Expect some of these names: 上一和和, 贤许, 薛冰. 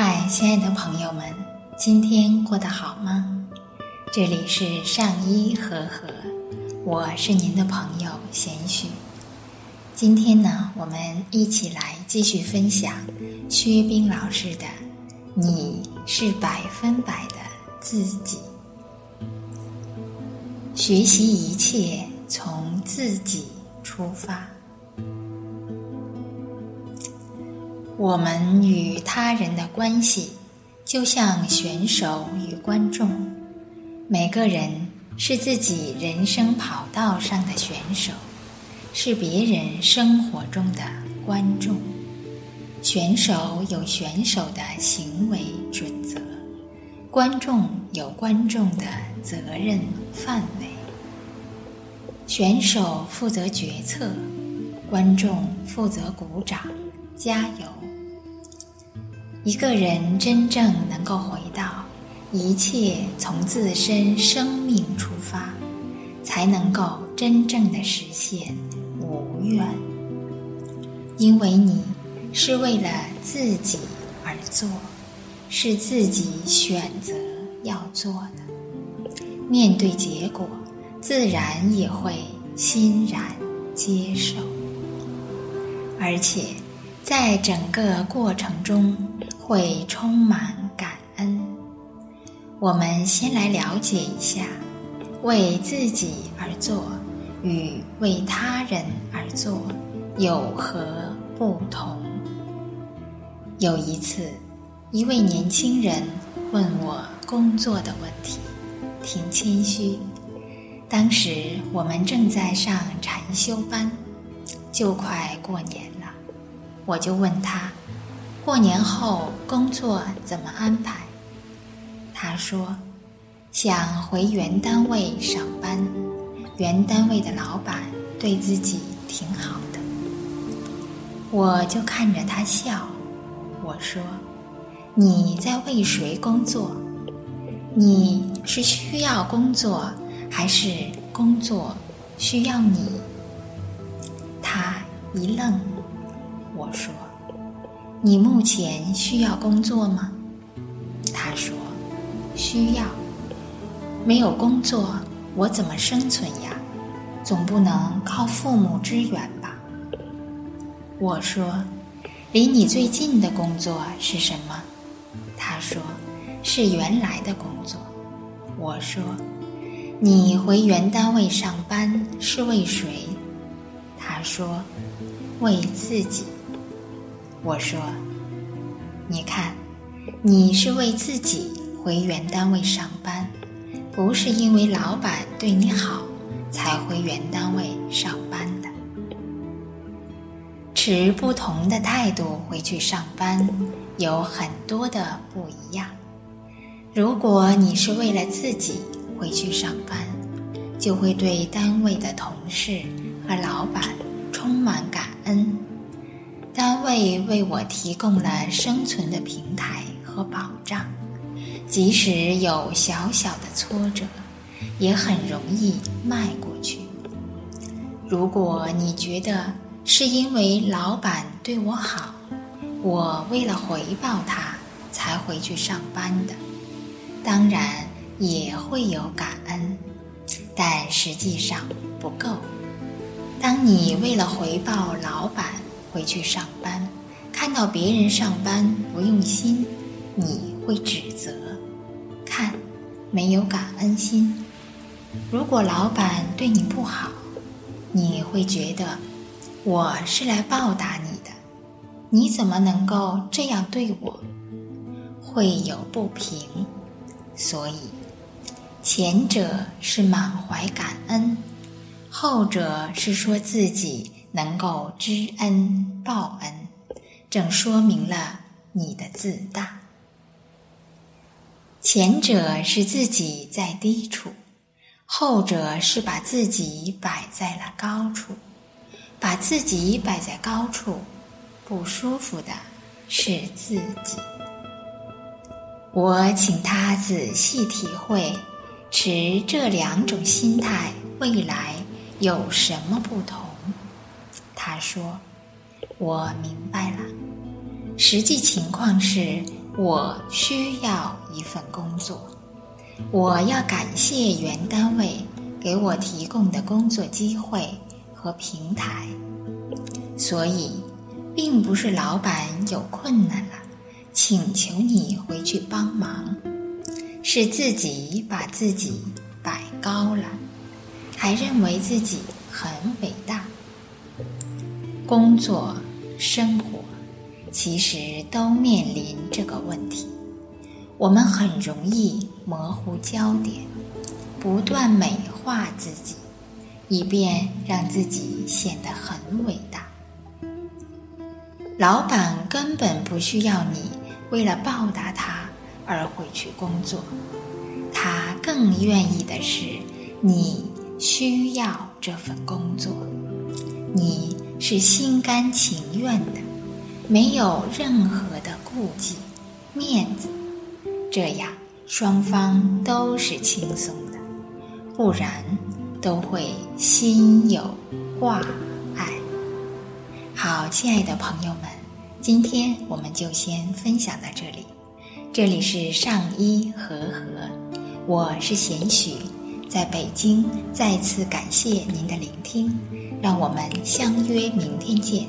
嗨，亲爱的朋友们，今天过得好吗？这里是上一和和，我是您的朋友贤许。今天呢，我们一起来继续分享薛冰老师的《你是百分百的自己》。学习一切从自己出发。我们与他人的关系就像选手与观众，每个人是自己人生跑道上的选手，是别人生活中的观众。选手有选手的行为准则，观众有观众的责任范围。选手负责决策，观众负责鼓掌加油。一个人真正能够回到一切从自身生命出发，才能够真正的实现无愿。因为你是为了自己而做，是自己选择要做的，面对结果自然也会欣然接受。而且在整个过程中会充满感恩。我们先来了解一下为自己而做与为他人而做有何不同。有一次，一位年轻人问我工作的问题，挺谦虚。当时我们正在上禅修班，就快过年了。我就问他，过年后工作怎么安排？他说，想回原单位上班，原单位的老板对自己挺好的。我就看着他笑，我说，你在为谁工作？你是需要工作，还是工作需要你？他一愣，我说，你目前需要工作吗？他说，需要。没有工作我怎么生存呀？总不能靠父母支援吧。我说，离你最近的工作是什么？他说，是原来的工作。我说，你回原单位上班是为谁？他说，为自己。我说，你看，你是为自己回原单位上班，不是因为老板对你好才回原单位上班的。持不同的态度回去上班，有很多的不一样。如果你是为了自己回去上班，就会对单位的同事和老板充满感恩。单位为我提供了生存的平台和保障，即使有小小的挫折，也很容易迈过去。如果你觉得是因为老板对我好，我为了回报他才回去上班的，当然也会有感恩，但实际上不够。当你为了回报老板回去上班，看到别人上班不用心，你会指责，看，没有感恩心。如果老板对你不好，你会觉得，我是来报答你的，你怎么能够这样对我？会有不平。所以，前者是满怀感恩，后者是说自己能够知恩报恩，正说明了你的自大。前者是自己在低处，后者是把自己摆在了高处。把自己摆在高处，不舒服的是自己。我请他仔细体会，持这两种心态未来有什么不同？他说，我明白了，实际情况是我需要一份工作，我要感谢原单位给我提供的工作机会和平台。所以并不是老板有困难了，请求你回去帮忙，是自己把自己摆高了，还认为自己很伟大。工作、生活其实都面临这个问题，我们很容易模糊焦点，不断美化自己，以便让自己显得很伟大。老板根本不需要你为了报答他而回去工作，他更愿意的是你需要这份工作，你是心甘情愿的，没有任何的顾忌、面子，这样双方都是轻松的，不然都会心有挂碍。好，亲爱的朋友们，今天我们就先分享到这里。这里是上一和和，我是贤许，在北京再次感谢您的聆听，让我们相约明天见。